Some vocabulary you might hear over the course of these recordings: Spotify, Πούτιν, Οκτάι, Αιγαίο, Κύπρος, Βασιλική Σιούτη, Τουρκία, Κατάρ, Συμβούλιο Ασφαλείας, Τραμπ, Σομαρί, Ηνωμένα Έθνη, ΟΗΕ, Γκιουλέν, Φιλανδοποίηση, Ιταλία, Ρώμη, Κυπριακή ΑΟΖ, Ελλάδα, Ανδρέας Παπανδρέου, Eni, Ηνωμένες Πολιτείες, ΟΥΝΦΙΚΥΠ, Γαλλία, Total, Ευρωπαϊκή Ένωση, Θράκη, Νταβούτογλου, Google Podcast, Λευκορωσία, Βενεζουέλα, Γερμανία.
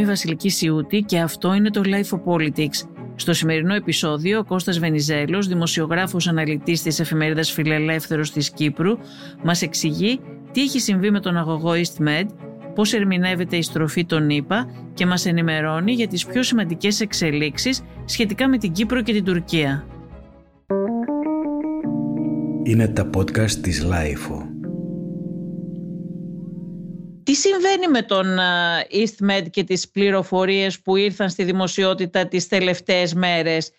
είμαι η Βασιλική Σιούτη και αυτό είναι το Life of Politics. Στο σημερινό επεισόδιο, ο Κώστας Βενιζέλος, δημοσιογράφος αναλυτής της εφημερίδας Φιλελεύθερος της Κύπρου, μας εξηγεί τι έχει συμβεί με τον αγωγό EastMed, πώς ερμηνεύεται η στροφή των ΗΠΑ και μας ενημερώνει για τις πιο σημαντικές εξελίξεις σχετικά με την Κύπρο και την Τουρκία. Είναι τα podcast της Life. Τι συμβαίνει με τον EastMed και τις πληροφορίες που ήρθαν στη δημοσιότητα τις τελευταίες μέρες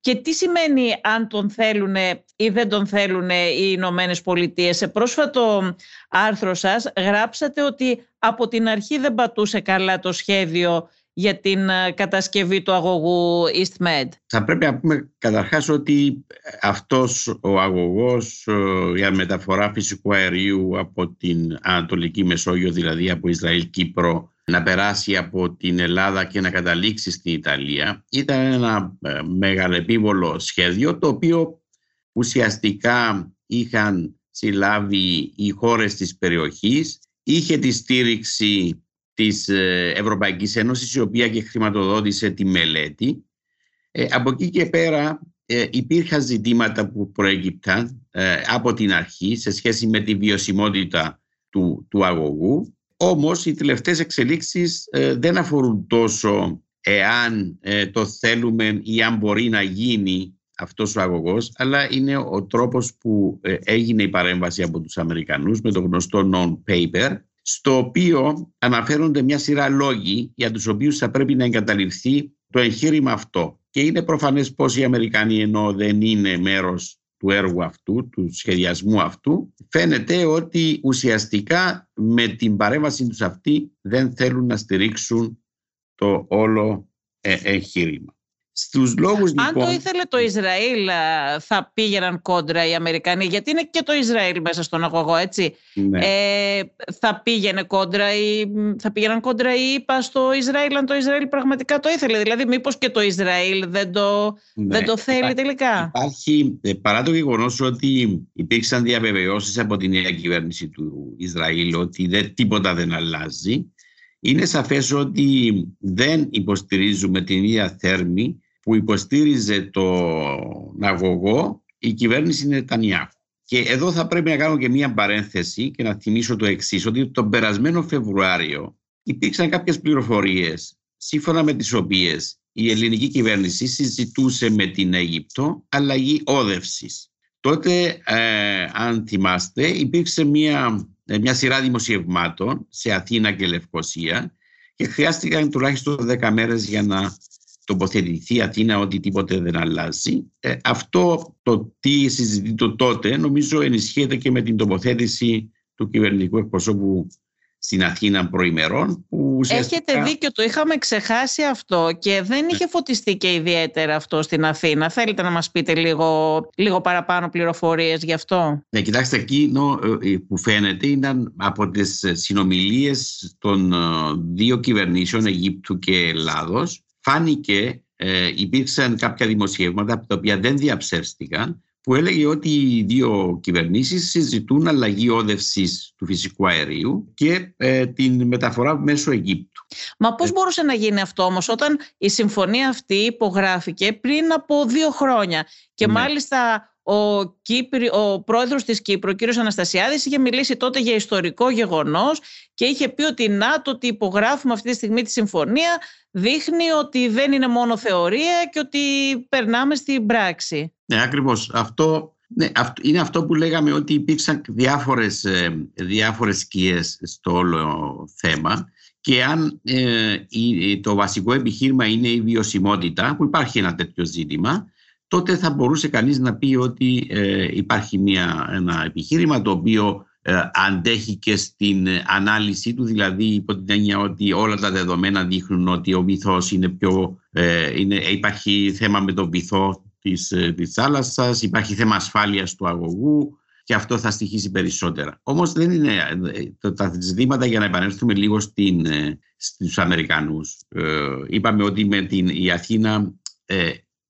και τι σημαίνει αν τον θέλουν ή δεν τον θέλουν οι Ηνωμένες Πολιτείες? Σε πρόσφατο άρθρο σας γράψατε ότι από την αρχή δεν πατούσε καλά το σχέδιο για την κατασκευή του αγωγού EastMed. Θα πρέπει να πούμε καταρχάς ότι αυτός ο αγωγός για μεταφορά φυσικού αερίου από την Ανατολική Μεσόγειο, δηλαδή από Ισραήλ, Κύπρο, να περάσει από την Ελλάδα και να καταλήξει στην Ιταλία, ήταν ένα μεγαλεπίβολο σχέδιο, το οποίο ουσιαστικά είχαν συλλάβει οι χώρες της περιοχής, είχε τη στήριξη της Ευρωπαϊκής Ένωσης, η οποία και χρηματοδότησε τη μελέτη. Από εκεί και πέρα υπήρχαν ζητήματα που προέκυπταν από την αρχή σε σχέση με τη βιωσιμότητα του αγωγού. Όμως οι τελευταίες εξελίξεις δεν αφορούν τόσο εάν το θέλουμε ή αν μπορεί να γίνει αυτός ο αγωγός, αλλά είναι ο τρόπος που έγινε η παρέμβαση από τους Αμερικανούς με το γνωστό non-paper, στο οποίο αναφέρονται μια σειρά λόγοι για τους οποίους θα πρέπει να εγκαταλειφθεί το εγχείρημα αυτό. Και είναι προφανές πως οι Αμερικανοί, ενώ δεν είναι μέρος του έργου αυτού, του σχεδιασμού αυτού, φαίνεται ότι ουσιαστικά με την παρέμβαση τους αυτή δεν θέλουν να στηρίξουν το όλο εγχείρημα. Στους λόγους, αν λοιπόν, το ήθελε το Ισραήλ θα πήγαιναν κόντρα οι Αμερικανοί, γιατί είναι και το Ισραήλ μέσα στον αγωγό, έτσι. Ναι. Θα πήγαιναν κόντρα οι ΗΠΑ στο Ισραήλ, αν το Ισραήλ πραγματικά το ήθελε. Δηλαδή μήπως και το Ισραήλ δεν το θέλει τελικά. Υπάρχει, παρά το γεγονός ότι υπήρξαν διαβεβαιώσεις από την ίδια κυβέρνηση του Ισραήλ ότι τίποτα δεν αλλάζει, είναι σαφές ότι δεν υποστηρίζουμε την ίδια θέρμη που υποστήριζε τον αγωγό η κυβέρνηση Νετανιάχου. Και εδώ θα πρέπει να κάνω και μία παρένθεση και να θυμίσω το εξής, ότι τον περασμένο Φεβρουάριο υπήρξαν κάποιες πληροφορίες σύμφωνα με τις οποίες η ελληνική κυβέρνηση συζητούσε με την Αίγυπτο αλλαγή όδευσης. Τότε, αν θυμάστε, υπήρξε μια σειρά δημοσιευμάτων σε Αθήνα και Λευκοσία και χρειάστηκαν τουλάχιστον 10 μέρες για να τοποθετηθεί η Αθήνα ότι τίποτε δεν αλλάζει. Αυτό το τι συζητείται τότε νομίζω ενισχύεται και με την τοποθέτηση του κυβερνητικού εκπροσώπου στην Αθήνα προημερών. Που ουσιαστικά... Έχετε δίκιο, το είχαμε ξεχάσει αυτό και δεν είχε φωτιστεί και ιδιαίτερα αυτό στην Αθήνα. Θέλετε να μας πείτε λίγο παραπάνω πληροφορίες γι' αυτό? Ναι, κοιτάξτε, εκείνο που φαίνεται ήταν από τις συνομιλίες των δύο κυβερνήσεων, Αιγύπτου και Ελλάδος. Φάνηκε, υπήρξαν κάποια δημοσιεύματα από τα οποία δεν διαψεύστηκαν, που έλεγε ότι οι δύο κυβερνήσεις συζητούν αλλαγή όδευσης του φυσικού αερίου και την μεταφορά μέσω Αιγύπτου. Μα πώς μπορούσε να γίνει αυτό όμως, όταν η συμφωνία αυτή υπογράφηκε πριν από 2 χρόνια και μάλιστα ο πρόεδρος της Κύπρου, ο κύριος Αναστασιάδης, είχε μιλήσει τότε για ιστορικό γεγονός και είχε πει ότι να, το ότι υπογράφουμε αυτή τη στιγμή τη συμφωνία δείχνει ότι δεν είναι μόνο θεωρία και ότι περνάμε στην πράξη. Ναι, ακριβώς. Αυτό είναι αυτό που λέγαμε, ότι υπήρξαν διάφορες σκιές στο όλο θέμα και αν το βασικό επιχείρημα είναι η βιωσιμότητα, που υπάρχει ένα τέτοιο ζήτημα, τότε θα μπορούσε κανείς να πει ότι υπάρχει ένα επιχείρημα το οποίο αντέχει και στην ανάλυση του, δηλαδή υπό την έννοια ότι όλα τα δεδομένα δείχνουν ότι ο βυθός είναι υπάρχει θέμα με τον βυθό της θάλασσας, υπάρχει θέμα ασφάλειας του αγωγού και αυτό θα στοιχίσει περισσότερα. Όμως δεν είναι τα ζητήματα, για να επανέλθουμε λίγο στους Αμερικανούς. Είπαμε ότι η Αθήνα...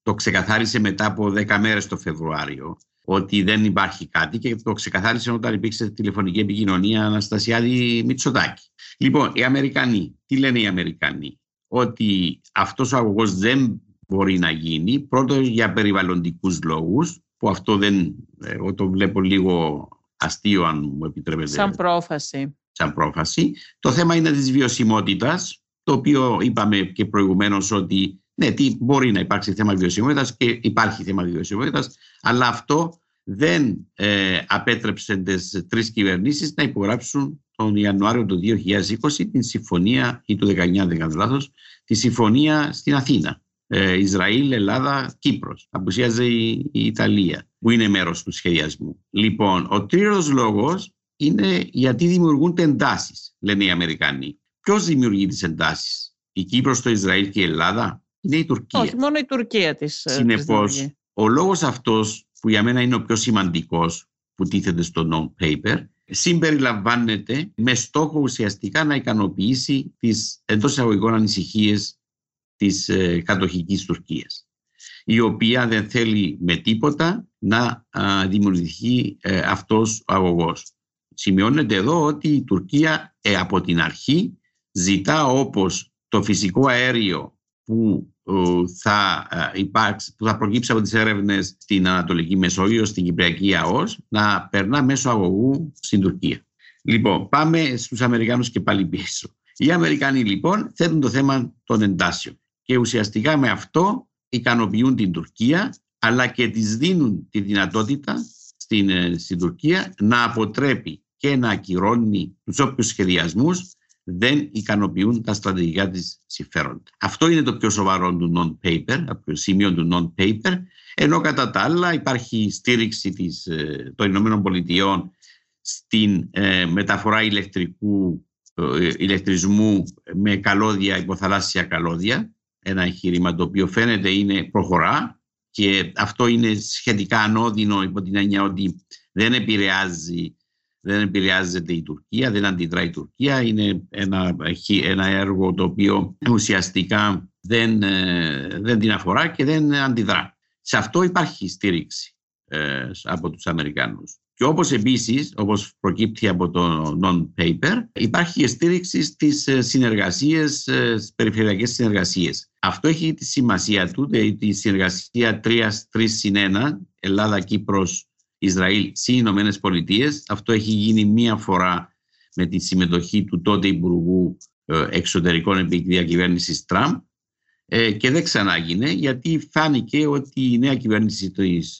το ξεκαθάρισε μετά από 10 μέρες το Φεβρουάριο ότι δεν υπάρχει κάτι, και το ξεκαθάρισαν όταν υπήρξε τηλεφωνική επικοινωνία Αναστασιάδη Μητσοτάκη. Λοιπόν, οι Αμερικανοί, τι λένε οι Αμερικανοί? Ότι αυτός ο αγωγός δεν μπορεί να γίνει, πρώτον για περιβαλλοντικούς λόγους, που αυτό δεν, εγώ το βλέπω λίγο αστείο αν μου επιτρέπετε. Σαν πρόφαση. Το θέμα είναι της βιωσιμότητας, το οποίο είπαμε και προηγουμένως ότι ναι, μπορεί να υπάρξει θέμα βιωσιμότητας και υπάρχει θέμα βιωσιμότητας, αλλά αυτό δεν απέτρεψε τις τρεις κυβερνήσεις να υπογράψουν τον Ιανουάριο του 2020 την συμφωνία, ή του 19, δεν κάνω λάθος, τη συμφωνία στην Αθήνα. Ισραήλ, Ελλάδα, Κύπρος. Απουσίαζε η Ιταλία, που είναι μέρος του σχεδιασμού. Λοιπόν, ο τρίτος λόγος είναι γιατί δημιουργούνται εντάσεις, λένε οι Αμερικανοί. Ποιος δημιουργεί τις εντάσεις? Η Κύπρος, το Ισραήλ και η Ελλάδα? Είναι η Τουρκία. Όχι, μόνο η Τουρκία της. Συνεπώς, ο λόγος αυτός, που για μένα είναι ο πιο σημαντικός, που τίθεται στο non-paper, συμπεριλαμβάνεται με στόχο ουσιαστικά να ικανοποιήσει τις εντός εισαγωγικών ανησυχίες της κατοχικής Τουρκίας, η οποία δεν θέλει με τίποτα να δημιουργηθεί αυτός ο αγωγός. Σημειώνεται εδώ ότι η Τουρκία από την αρχή ζητά, όπως το φυσικό αέριο που θα προκύψει από τις έρευνες στην Ανατολική Μεσόγειο, στην Κυπριακή ΑΟΖ, να περνά μέσω αγωγού στην Τουρκία. Λοιπόν, πάμε στους Αμερικάνους και πάλι πίσω. Οι Αμερικανοί λοιπόν θέτουν το θέμα των εντάσεων και ουσιαστικά με αυτό ικανοποιούν την Τουρκία, αλλά και της δίνουν τη δυνατότητα στην Τουρκία να αποτρέπει και να ακυρώνει τους όποιους σχεδιασμούς δεν ικανοποιούν τα στρατηγικά της συμφέροντα. Αυτό είναι το πιο σοβαρό του non-paper, από το σημείο του non-paper, ενώ κατά τα άλλα υπάρχει στήριξη των Ηνωμένων Πολιτειών στην μεταφορά ηλεκτρισμού με καλώδια, υποθαλάσσια καλώδια, ένα εγχείρημα το οποίο φαίνεται προχωρά, και αυτό είναι σχετικά ανώδυνο υπό την έννοια ότι δεν επηρεάζεται η Τουρκία, δεν αντιδρά η Τουρκία. Είναι ένα έργο το οποίο ουσιαστικά δεν την αφορά και δεν αντιδρά. Σε αυτό υπάρχει στήριξη από τους Αμερικανούς. Και όπως προκύπτει από το non-paper, υπάρχει και στήριξη στις συνεργασίες, στις περιφερειακές συνεργασίες. Αυτό έχει τη σημασία του, τη συνεργασία 3-3-1, Ελλάδα, Κύπρος, Ισραήλ, στις Ηνωμένες Πολιτείες. Αυτό έχει γίνει μία φορά με τη συμμετοχή του τότε Υπουργού Εξωτερικών επί διακυβέρνησης Τραμπ, και δεν ξανάγινε, γιατί φάνηκε ότι η νέα κυβέρνηση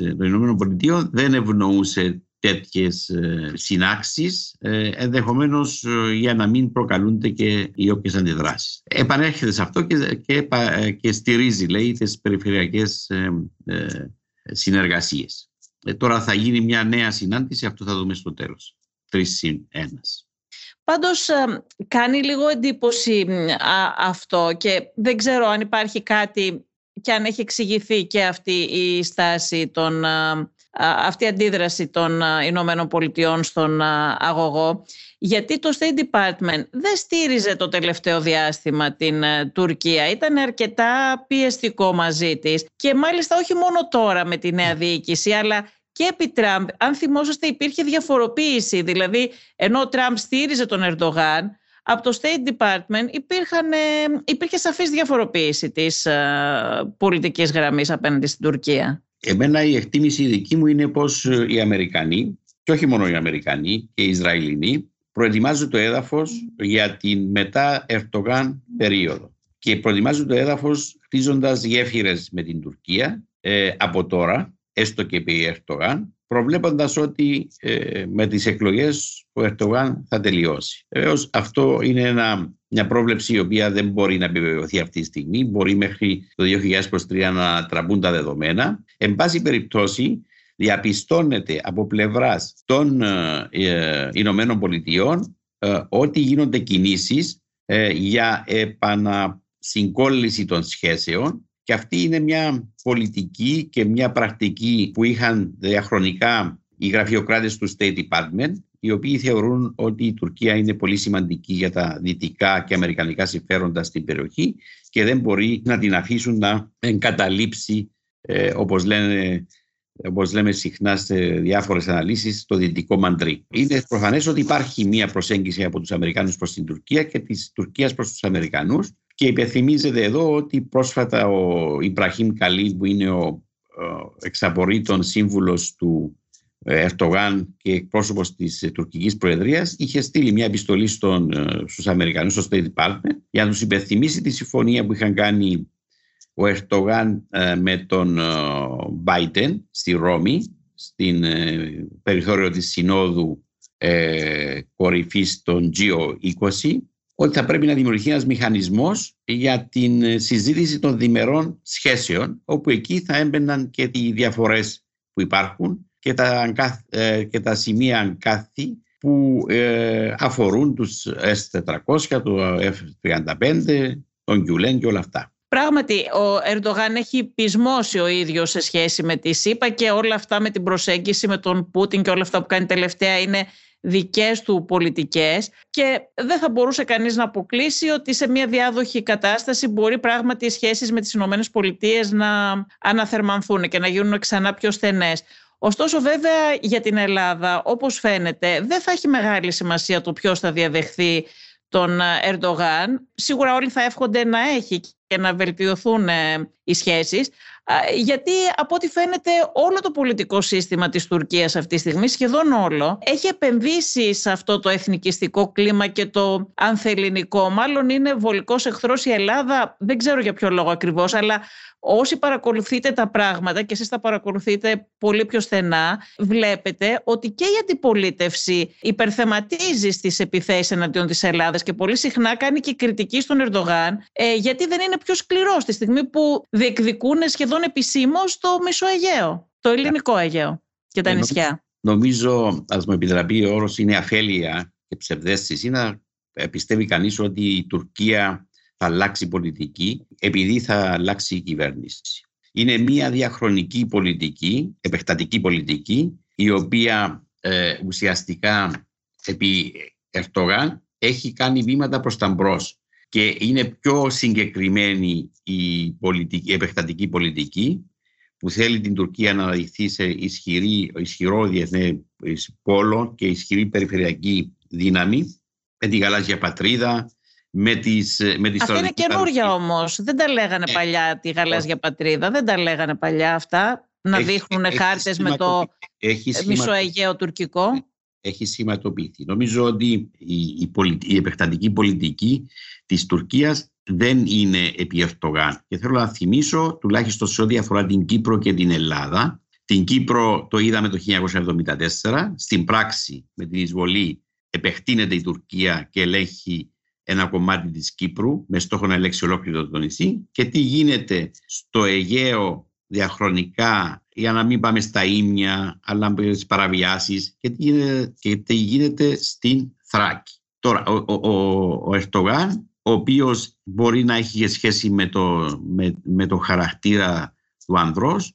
των Ηνωμένων Πολιτείων δεν ευνοούσε τέτοιες συνάξεις, ενδεχομένως για να μην προκαλούνται και οι όποιες αντιδράσεις. Επανέρχεται σε αυτό και στηρίζει, λέει, τις περιφερειακές συνεργασίες. Τώρα θα γίνει μια νέα συνάντηση, αυτό θα δούμε στο τέλος. 3-1. Πάντως κάνει λίγο εντύπωση αυτό, και δεν ξέρω αν υπάρχει κάτι και αν έχει εξηγηθεί και αυτή η στάση αυτή η αντίδραση των Ηνωμένων Πολιτειών στον αγωγό, γιατί το State Department δεν στήριζε το τελευταίο διάστημα την Τουρκία, ήταν αρκετά πιεστικό μαζί της, και μάλιστα όχι μόνο τώρα με τη νέα διοίκηση, αλλά και επί Τραμπ. Αν θυμόσαστε, υπήρχε διαφοροποίηση, δηλαδή ενώ ο Τραμπ στήριζε τον Ερντογάν, από το State Department υπήρχε σαφής διαφοροποίηση της πολιτικής γραμμής απέναντι στην Τουρκία. Εμένα η εκτίμηση δική μου είναι πως οι Αμερικανοί, και όχι μόνο οι Αμερικανοί και οι Ισραηλινοί, προετοιμάζουν το έδαφος για την μετά Ερντογάν περίοδο, και προετοιμάζουν το έδαφος χτίζοντας γέφυρες με την Τουρκία από τώρα, έστω και επί Ερντογάν, προβλέποντας ότι με τις εκλογές ο Ερντογάν θα τελειώσει. Έως αυτό είναι μια πρόβλεψη η οποία δεν μπορεί να επιβεβαιωθεί αυτή τη στιγμή. Μπορεί μέχρι το 2023 να τραμπούν τα δεδομένα. Εν πάση περιπτώσει, διαπιστώνεται από πλευράς των Ηνωμένων Πολιτειών ότι γίνονται κινήσεις για επανασυγκόλληση των σχέσεων. Και αυτή είναι μια πολιτική και μια πρακτική που είχαν διαχρονικά οι γραφειοκράτες του State Department, οι οποίοι θεωρούν ότι η Τουρκία είναι πολύ σημαντική για τα δυτικά και αμερικανικά συμφέροντα στην περιοχή και δεν μπορεί να την αφήσουν να εγκαταλείψει, όπως λένε όπως λέμε συχνά σε διάφορες αναλύσεις, το δυτικό μαντρί. Είναι προφανές ότι υπάρχει μία προσέγγιση από τους Αμερικάνους προς την Τουρκία και της Τουρκίας προς τους Αμερικανούς. Και υπενθυμίζεται εδώ ότι πρόσφατα ο Ιμπραχήμ Καλίν, που είναι ο εξαπορείτων σύμβουλος του Ερντογάν και εκπρόσωπος της τουρκικής προεδρίας, είχε στείλει μια επιστολή στους Αμερικανούς, στο State Department, για να τους υπενθυμίσει τη συμφωνία που είχαν κάνει ο Ερντογάν με τον Μπάιντεν στη Ρώμη, στην περιθώριο της Συνόδου Κορυφής των G20, ότι θα πρέπει να δημιουργηθεί ένας μηχανισμός για την συζήτηση των διμερών σχέσεων, όπου εκεί θα έμπαιναν και οι διαφορές που υπάρχουν και τα σημεία αγκάθη που αφορούν τους S400, το F35, τον Γκιουλέν και όλα αυτά. Πράγματι, ο Ερντογάν έχει πεισμώσει ο ίδιος σε σχέση με τη ΣΥΠΑ και όλα αυτά με την προσέγγιση με τον Πούτιν και όλα αυτά που κάνει τελευταία είναι δικές του πολιτικές, και δεν θα μπορούσε κανείς να αποκλείσει ότι σε μια διάδοχη κατάσταση μπορεί πράγματι οι σχέσεις με τις Ηνωμένες Πολιτείες να αναθερμανθούν και να γίνουν ξανά πιο στενές. Ωστόσο, βέβαια, για την Ελλάδα, όπως φαίνεται, δεν θα έχει μεγάλη σημασία το ποιος θα διαδεχθεί τον Ερντογάν. Σίγουρα όλοι θα εύχονται να έχει και να βελτιωθούν οι σχέσεις, γιατί από ό,τι φαίνεται όλο το πολιτικό σύστημα της Τουρκίας αυτή τη στιγμή, σχεδόν όλο, έχει επενδύσει σε αυτό το εθνικιστικό κλίμα και το ανθελληνικό. Μάλλον είναι βολικός εχθρός η Ελλάδα, δεν ξέρω για ποιο λόγο ακριβώς, αλλά όσοι παρακολουθείτε τα πράγματα και εσείς τα παρακολουθείτε πολύ πιο στενά, βλέπετε ότι και η αντιπολίτευση υπερθεματίζει στις επιθέσεις εναντίον της Ελλάδας και πολύ συχνά κάνει και κριτική στον Ερντογάν, γιατί δεν είναι πιο σκληρός τη στιγμή που διεκδικούν σχεδόν επισήμως το μισό Αιγαίο, το ελληνικό Αιγαίο και τα νησιά. Νομίζω, ας μου επιτραπεί ο όρος, είναι αφέλεια και ψευδέστηση να πιστεύει κανείς ότι η Τουρκία θα αλλάξει πολιτική επειδή θα αλλάξει η κυβέρνηση. Είναι μια διαχρονική πολιτική, επεκτατική πολιτική, η οποία ουσιαστικά επί Ερντογάν έχει κάνει βήματα προς τα μπρος. Και είναι πιο συγκεκριμένη η επεκτατική πολιτική που θέλει την Τουρκία να αναδειχθεί σε ισχυρό διεθνές πόλο και ισχυρή περιφερειακή δύναμη με την γαλάζια πατρίδα, με τις Αυτή είναι καινούρια όμως. Δεν τα λέγανε παλιά τη γαλάζια πατρίδα, δεν τα λέγανε παλιά αυτά. Να δείχνουν χάρτες με το μισοαιγαίο τουρκικό. Έχει σηματοποιηθεί. Νομίζω ότι η επεκτατική πολιτική της Τουρκίας δεν είναι επί Ερντογάν. Και θέλω να θυμίσω, τουλάχιστον σε ό,τι αφορά την Κύπρο και την Ελλάδα. Την Κύπρο το είδαμε το 1974. Στην πράξη, με την εισβολή, επεκτείνεται η Τουρκία και ελέγχει ένα κομμάτι της Κύπρου με στόχο να ελέγξει ολόκληρο το νησί. Και τι γίνεται στο Αιγαίο διαχρονικά, για να μην πάμε στα ήμια, αλλά στις παραβιάσεις, και τι γίνεται στην Θράκη. Τώρα, ο Ερντογάν, ο οποίος μπορεί να έχει και σχέση με το χαρακτήρα του ανδρός,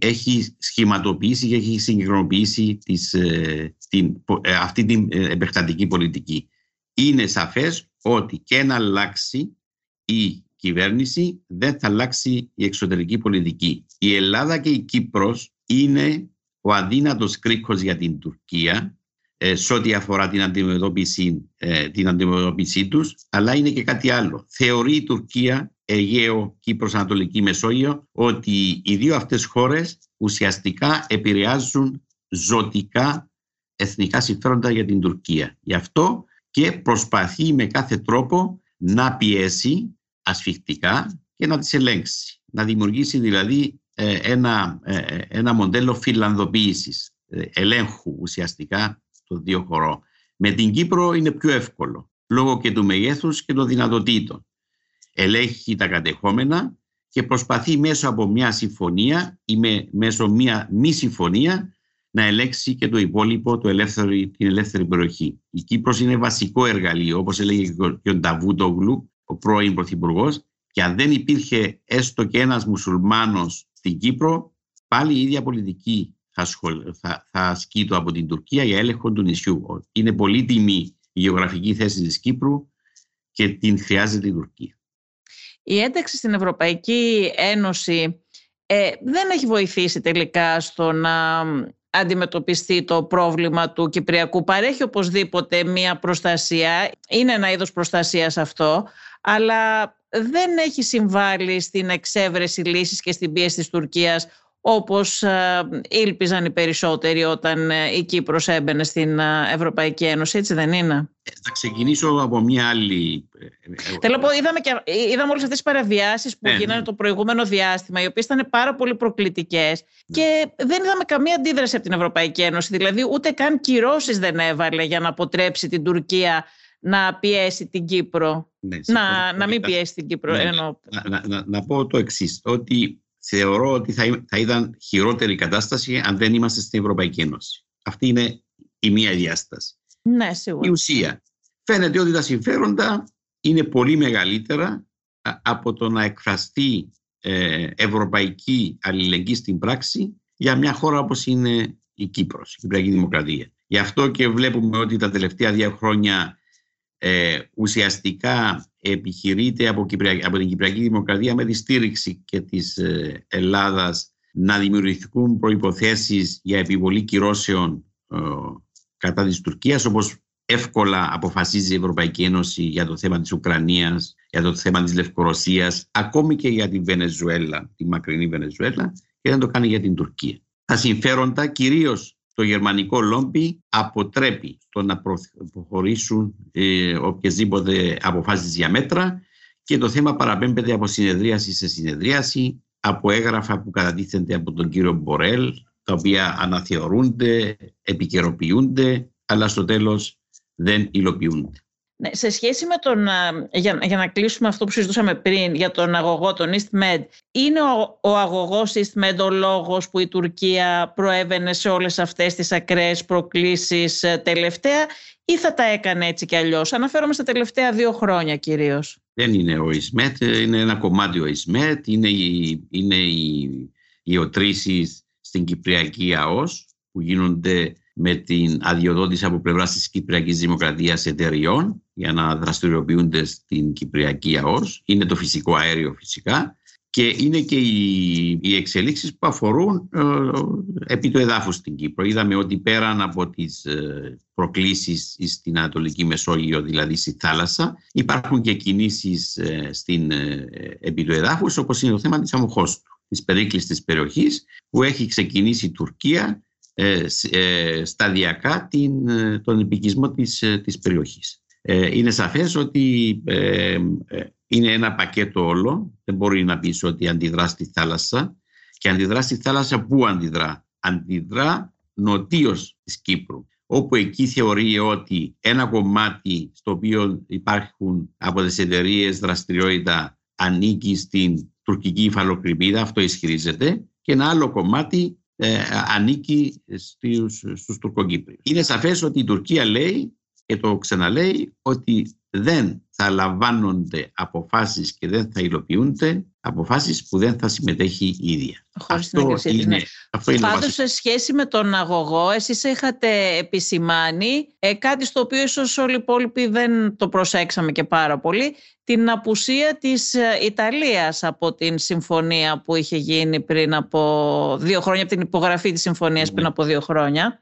έχει σχηματοποιήσει και έχει συγκεκριμενοποιήσει αυτή την επεκτατική πολιτική. Είναι σαφές ότι και να αλλάξει η κυβέρνηση, δεν θα αλλάξει η εξωτερική πολιτική. Η Ελλάδα και η Κύπρος είναι ο αδύνατος κρίκος για την Τουρκία σε ό,τι αφορά την αντιμετώπιση τους, αλλά είναι και κάτι άλλο. Θεωρεί η Τουρκία, Αιγαίο, Κύπρος, Ανατολική Μεσόγειο, ότι οι δύο αυτές χώρες ουσιαστικά επηρεάζουν ζωτικά εθνικά συμφέροντα για την Τουρκία. Γι' αυτό και προσπαθεί με κάθε τρόπο να πιέσει ασφιχτικά και να τις ελέγξει. Να δημιουργήσει δηλαδή ένα μοντέλο φιλανδοποίησης, ελέγχου ουσιαστικά των δύο χωρών. Με την Κύπρο είναι πιο εύκολο, λόγω και του μεγέθους και των δυνατοτήτων. Ελέγχει τα κατεχόμενα και προσπαθεί μέσω από μια συμφωνία ή μέσω μια μη συμφωνία να ελέγξει και το υπόλοιπο, την ελεύθερη περιοχή. Η Κύπρος είναι βασικό εργαλείο, όπως έλεγε και ο Νταβούτογλου, ο πρώην πρωθυπουργός, και αν δεν υπήρχε έστω και ένας μουσουλμάνος στην Κύπρο, πάλι η ίδια πολιτική θα ασκείται από την Τουρκία για έλεγχο του νησιού. Είναι πολύτιμη η γεωγραφική θέση της Κύπρου και την χρειάζεται η Τουρκία. Η ένταξη στην Ευρωπαϊκή Ένωση δεν έχει βοηθήσει τελικά στο να αντιμετωπιστεί το πρόβλημα του Κυπριακού. Παρέχει οπωσδήποτε μία προστασία, είναι ένα είδος προστασίας αυτό, αλλά δεν έχει συμβάλει στην εξέβρεση λύσης και στην πίεση της Τουρκίας, όπως ήλπιζαν οι περισσότεροι όταν η Κύπρος έμπαινε στην Ευρωπαϊκή Ένωση, έτσι δεν είναι? Θα ξεκινήσω από μια άλλη... Θέλω να πω, είδαμε όλες αυτές τις παραβιάσεις που γίνανε το προηγούμενο διάστημα, οι οποίες ήταν πάρα πολύ προκλητικές και δεν είδαμε καμία αντίδραση από την Ευρωπαϊκή Ένωση, δηλαδή ούτε καν κυρώσεις δεν έβαλε για να αποτρέψει την Τουρκία να πιέσει την Κύπρο. Ναι, να μην πιέσει την Κύπρο. Ναι, ενώ... να πω το εξής, ότι... Θεωρώ ότι θα ήταν χειρότερη κατάσταση αν δεν είμαστε στην Ευρωπαϊκή Ένωση. Αυτή είναι η μία διάσταση. Ναι, σίγουρα. Η ουσία. Φαίνεται ότι τα συμφέροντα είναι πολύ μεγαλύτερα από το να εκφραστεί ευρωπαϊκή αλληλεγγύη στην πράξη για μια χώρα όπως είναι η Κύπρος, η Κυπριακή Δημοκρατία. Γι' αυτό και βλέπουμε ότι τα τελευταία 2 χρόνια ουσιαστικά επιχειρείται από την Κυπριακή Δημοκρατία με τη στήριξη και της Ελλάδας να δημιουργηθούν προϋποθέσεις για επιβολή κυρώσεων κατά της Τουρκίας, όπως εύκολα αποφασίζει η Ευρωπαϊκή Ένωση για το θέμα της Ουκρανίας, για το θέμα της Λευκορωσίας, ακόμη και για τη Βενεζουέλα, τη μακρινή Βενεζουέλα, και δεν το κάνει για την Τουρκία. Τα συμφέροντα, κυρίως το γερμανικό λόμπι, αποτρέπει το να προχωρήσουν οποιασδήποτε αποφάσεις για μέτρα, και το θέμα παραπέμπεται από συνεδρίαση σε συνεδρίαση, από έγγραφα που κατατίθενται από τον κύριο Μπορέλ, τα οποία αναθεωρούνται, επικαιροποιούνται, αλλά στο τέλος δεν υλοποιούνται. Ναι, σε σχέση με τον, για να κλείσουμε αυτό που συζητούσαμε πριν για τον αγωγό, τον EastMed, είναι ο αγωγός EastMed ο λόγος που η Τουρκία προέβαινε σε όλες αυτές τις ακραίες προκλήσεις τελευταία, ή θα τα έκανε έτσι κι αλλιώς? Αναφέρομαι στα τελευταία 2 χρόνια κυρίως. Δεν είναι ο EastMed, είναι ένα κομμάτι ο EastMed, είναι οι οτρήσεις στην Κυπριακή ΑΟΖ που γίνονται με την αδειοδότηση από πλευράς της Κυπριακής Δημοκρατίας εταιριών για να δραστηριοποιούνται στην Κυπριακή ΑΟΣ. Είναι το φυσικό αέριο φυσικά, και είναι και οι εξελίξεις που αφορούν επί του εδάφους στην Κύπρο. Είδαμε ότι πέραν από τις προκλήσεις στην Ανατολική Μεσόγειο, δηλαδή στη θάλασσα, υπάρχουν και κινήσεις επί του εδάφους, όπως είναι το θέμα της Αμμόχωστου, της περίκλης της περιοχής, που έχει ξεκινήσει η Τουρκία σταδιακά τον επικισμό της περιοχής. Είναι σαφές ότι είναι ένα πακέτο όλο. Δεν μπορεί να πεις ότι αντιδρά στη θάλασσα. Και αντιδρά στη θάλασσα που αντιδρά? Αντιδρά νοτίως της Κύπρου, όπου εκεί θεωρεί ότι ένα κομμάτι στο οποίο υπάρχουν από τις εταιρείες δραστηριότητα ανήκει στην τουρκική υφαλοκρηπίδα, αυτό ισχυρίζεται, και ένα άλλο κομμάτι ανήκει στους Τουρκοκύπριους. Είναι σαφές ότι η Τουρκία λέει, και το ξαναλέει, ότι δεν θα λαμβάνονται αποφάσεις και δεν θα υλοποιούνται αποφάσεις που δεν θα συμμετέχει η ίδια. Αυτό είναι πάντως σε σχέση με τον αγωγό, εσείς είχατε επισημάνει κάτι στο οποίο ίσως όλοι οι υπόλοιποι δεν το προσέξαμε και πάρα πολύ, την απουσία της Ιταλίας από την συμφωνία που είχε γίνει πριν από 2 χρόνια, από την υπογραφή της συμφωνίας πριν από 2 χρόνια.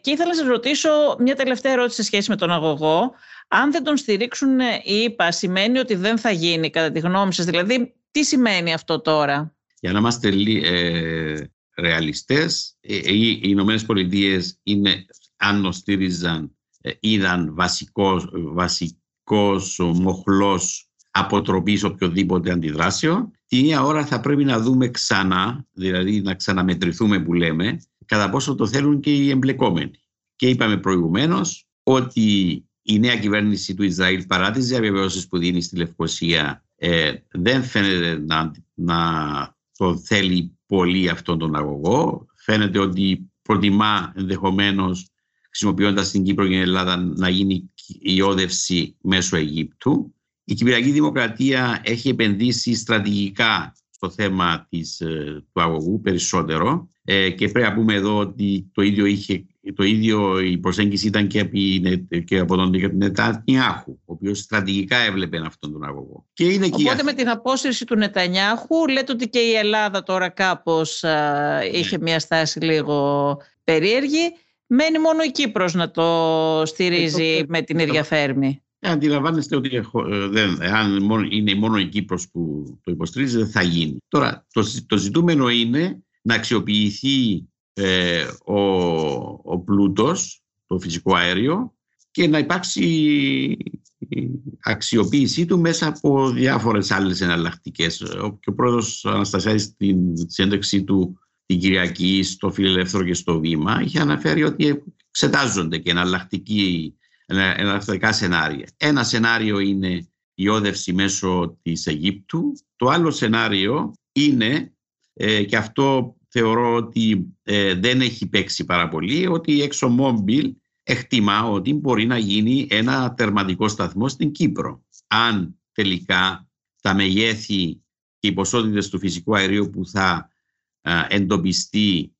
Και ήθελα να σας ρωτήσω μια τελευταία ερώτηση σε σχέση με τον αγωγό. Αν δεν τον στηρίξουν οι ΗΠΑ, σημαίνει ότι δεν θα γίνει, κατά τη γνώμη σας? Δηλαδή, τι σημαίνει αυτό τώρα? Για να είμαστε ρεαλιστές, οι Ηνωμένες Πολιτείες, αν το στήριζαν, είδαν βασικός μοχλός αποτροπής οποιοδήποτε αντιδράσεων. Την ίδια ώρα θα πρέπει να δούμε ξανά, δηλαδή να ξαναμετρηθούμε που λέμε, κατά πόσο το θέλουν και οι εμπλεκόμενοι. Και είπαμε προηγουμένως ότι η νέα κυβέρνηση του Ισραήλ, παρά τις διαβεβαιώσεις που δίνει στη Λευκοσία, δεν φαίνεται να το θέλει πολύ αυτόν τον αγωγό. Φαίνεται ότι προτιμά ενδεχομένως, χρησιμοποιώντας την Κύπρο και την Ελλάδα, να γίνει η όδευση μέσω Αιγύπτου. Η Κυπριακή Δημοκρατία έχει επενδύσει στρατηγικά στο θέμα του αγωγού περισσότερο, και πρέπει να πούμε εδώ ότι το ίδιο η προσέγγιση ήταν και από τον Νετανιάχου, ο οποίος στρατηγικά έβλεπε αυτόν τον αγωγό. Και είναι οπότε με την απόσυρση του Νετανιάχου λέτε ότι και η Ελλάδα τώρα κάπως είχε μια στάση λίγο περίεργη. Μένει μόνο η Κύπρος να το στηρίζει με την ίδια φέρμη. Αντιλαμβάνεστε ότι αν είναι μόνο η Κύπρος που το υποστηρίζει δεν θα γίνει. Τώρα το ζητούμενο είναι να αξιοποιηθεί ο πλούτος, το φυσικό αέριο, και να υπάρξει αξιοποίησή του μέσα από διάφορες άλλες εναλλακτικές. Και ο πρόεδρος Αναστασιάδης στην συνέντευξή του την Κυριακή στο Φιλελεύθερο και στο Βήμα είχε αναφέρει ότι εξετάζονται και εναλλακτικά σενάρια. Ένα σενάριο είναι η όδευση μέσω της Αιγύπτου. Το άλλο σενάριο είναι, και αυτό θεωρώ ότι δεν έχει παίξει πάρα πολύ, ότι η ExxonMobil εκτιμά ότι μπορεί να γίνει ένα τερματικό σταθμό στην Κύπρο. Αν τελικά τα μεγέθη και οι ποσότητες του φυσικού αερίου που θα εντοπιστεί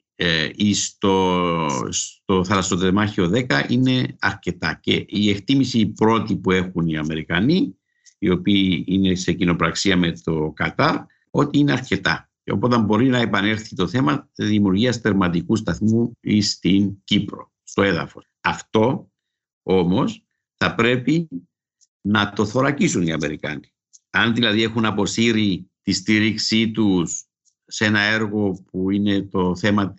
ή στο θαλασσοτεμάχιο 10 είναι αρκετά. Και η εκτίμηση πρώτη που έχουν οι Αμερικανοί, οι οποίοι είναι σε κοινοπραξία με το Κατάρ, ότι είναι αρκετά. Και οπότε μπορεί να επανέλθει το θέμα της δημιουργίας τερματικού σταθμού στην Κύπρο, στο έδαφος. Αυτό όμως θα πρέπει να το θωρακίσουν οι Αμερικάνοι. Αν δηλαδή έχουν αποσύρει τη στήριξή τους σε ένα έργο που είναι το θέμα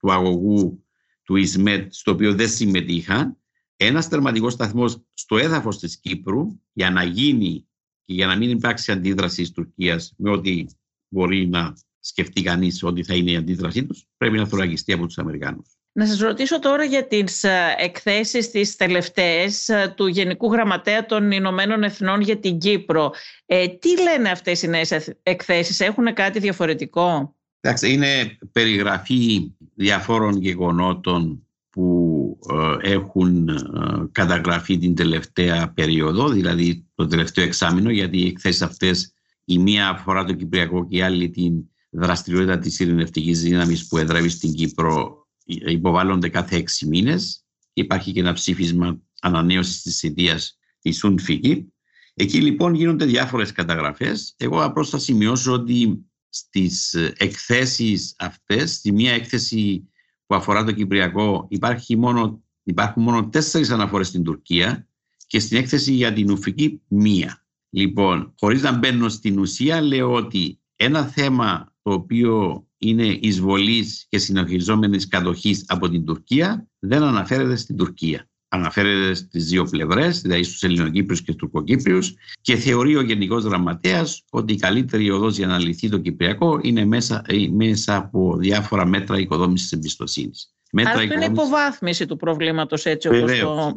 του αγωγού του EastMed, στο οποίο δεν συμμετείχαν, ένας τερματικός σταθμός στο έδαφος της Κύπρου, για να γίνει και για να μην υπάρξει αντίδραση της Τουρκίας με ό,τι μπορεί να σκεφτεί κανείς ότι θα είναι η αντίδρασή τους, πρέπει να θωρακιστεί από τους Αμερικάνους. Να σας ρωτήσω τώρα για τις εκθέσεις τις τελευταίες του Γενικού Γραμματέα των Ηνωμένων Εθνών για την Κύπρο. Τι λένε αυτές οι νέες εκθέσεις, έχουν κάτι διαφορετικό? Εντάξει, είναι περιγραφή διαφόρων γεγονότων που έχουν καταγραφεί την τελευταία περίοδο, δηλαδή το τελευταίο εξάμηνο, γιατί οι εκθέσεις αυτές η μία αφορά το Κυπριακό και η άλλη την δραστηριότητα της ειρηνευτικής δύναμης που εδρεύει στην Κύπρο, υποβάλλονται κάθε 6 μήνες. Υπάρχει και ένα ψήφισμα ανανέωσης της ιδείας της ΟΥΝΦΙΚΥΠ. Εκεί λοιπόν γίνονται διάφορες καταγραφές. Εγώ απλώς θα σημειώσω ότι στις εκθέσεις αυτές, στη μία έκθεση που αφορά το Κυπριακό υπάρχουν μόνο 4 αναφορές στην Τουρκία και στην έκθεση για την ΟΥΝΦΙΚΥΠ 1. Λοιπόν, χωρίς να μπαίνω στην ουσία, λέω ότι ένα θέμα το οποίο είναι εισβολής και συνεχιζόμενης κατοχής από την Τουρκία δεν αναφέρεται στην Τουρκία. Αναφέρεται στις δύο πλευρές, δηλαδή στους Ελληνοκύπριους και στους Τουρκοκύπριους, και θεωρεί ο Γενικός Γραμματέας ότι η καλύτερη οδός για να λυθεί το Κυπριακό είναι μέσα από διάφορα μέτρα οικοδόμησης εμπιστοσύνης. Άρα είναι υποβάθμιση του προβλήματος, έτσι όπως το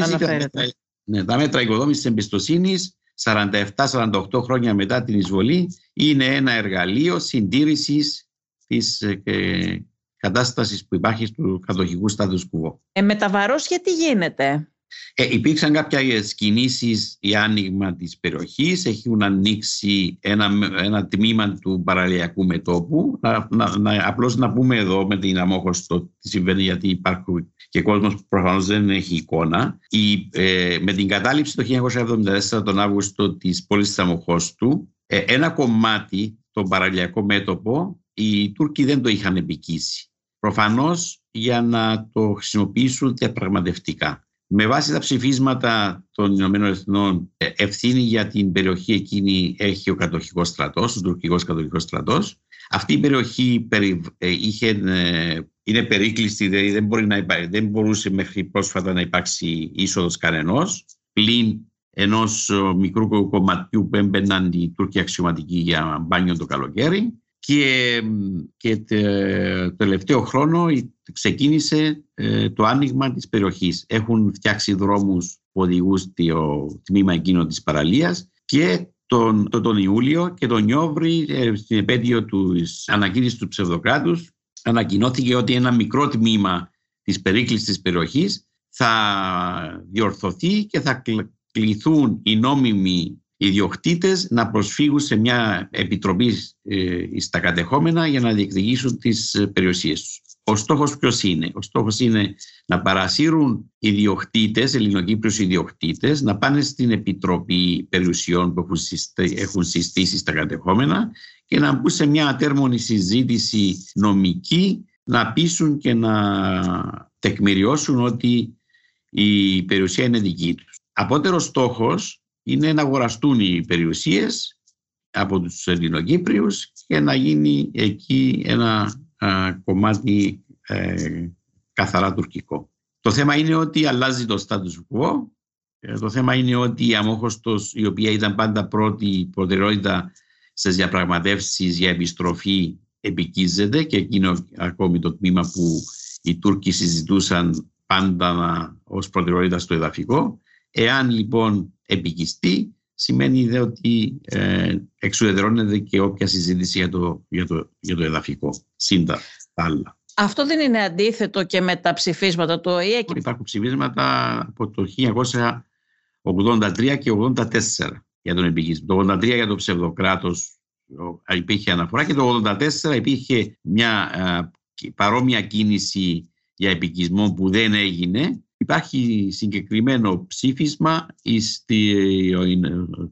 αναφέρεται. Ναι, τα μέτρα οικοδόμησης εμπιστοσύνης 47-48 χρόνια μετά την εισβολή είναι ένα εργαλείο συντήρησης της κατάστασης που υπάρχει του κατοχικού στάτους κουβό. Μεταβαρός γιατί γίνεται? Υπήρξαν κάποιες κινήσεις για άνοιγμα της περιοχής. Έχουν ανοίξει ένα τμήμα του παραλιακού μετόπου. Απλώς να πούμε εδώ με την Αμμόχωστο τι συμβαίνει, γιατί υπάρχουν και κόσμος που προφανώς δεν έχει εικόνα. Με την κατάληψη το 1974 τον Αύγουστο της πόλης της Αμμόχωστου, ένα κομμάτι, το παραλιακό μέτωπο, οι Τούρκοι δεν το είχαν επικίσει. Προφανώς για να το χρησιμοποιήσουν διαπραγματευτικά. Με βάση τα ψηφίσματα των Ηνωμένων Εθνών, ευθύνη για την περιοχή εκείνη έχει ο κατοχικός στρατός, ο τουρκικός κατοχικός στρατός. Αυτή η περιοχή είναι περίκλειστη, δηλαδή δεν μπορούσε μέχρι πρόσφατα να υπάρξει είσοδος κανενός, πλην ενός μικρού κομματιού που έμπαιναν οι Τούρκοι αξιωματικοί για μπάνιο το καλοκαίρι. Και το τελευταίο χρόνο ξεκίνησε το άνοιγμα της περιοχής. Έχουν φτιάξει δρόμους που οδηγούν στο τμήμα εκείνο της παραλίας, και τον Ιούλιο και τον Νιόβρη, στην επέτειο της ανακήρυξης του ψευδοκράτους, ανακοινώθηκε ότι ένα μικρό τμήμα της περίκλεισης της περιοχής θα διορθωθεί και θα κληθούν οι νόμιμοι ιδιοκτήτες να προσφύγουν σε μια επιτροπή στα κατεχόμενα για να διεκδικήσουν τις περιουσίες τους. Ο στόχος ποιος είναι? Ο στόχος είναι να παρασύρουν ιδιοκτήτες, ελληνοκύπριους ιδιοκτήτες, να πάνε στην επιτροπή περιουσιών που έχουν συστήσει στα κατεχόμενα και να μπουν σε μια ατέρμονη συζήτηση νομική, να πείσουν και να τεκμηριώσουν ότι η περιουσία είναι δική τους. Απότερος στόχος είναι να αγοραστούν οι περιουσίες από τους Ελληνοκύπριους και να γίνει εκεί ένα κομμάτι καθαρά τουρκικό. Το θέμα είναι ότι αλλάζει το status quo. Το θέμα είναι ότι η Αμμόχωστος, η οποία ήταν πάντα πρώτη προτεραιότητα στις διαπραγματεύσεις για επιστροφή, επικίζεται, και εκείνο ακόμη το τμήμα που οι Τούρκοι συζητούσαν πάντα ως προτεραιότητα στο εδαφικό. Εάν λοιπόν επικιστεί, σημαίνει δε ότι εξουδετερώνεται και όποια συζήτηση για το εδαφικό, σύντα τα άλλα. Αυτό δεν είναι αντίθετο και με τα ψηφίσματα του ΟΗΕ? Υπάρχουν ψηφίσματα από το 1983 και 1984 για τον επικισμό. Το 1983 για το ψευδοκράτος υπήρχε αναφορά και το 1984 υπήρχε μια παρόμοια κίνηση για επικισμό που δεν έγινε. Υπάρχει συγκεκριμένο ψήφισμα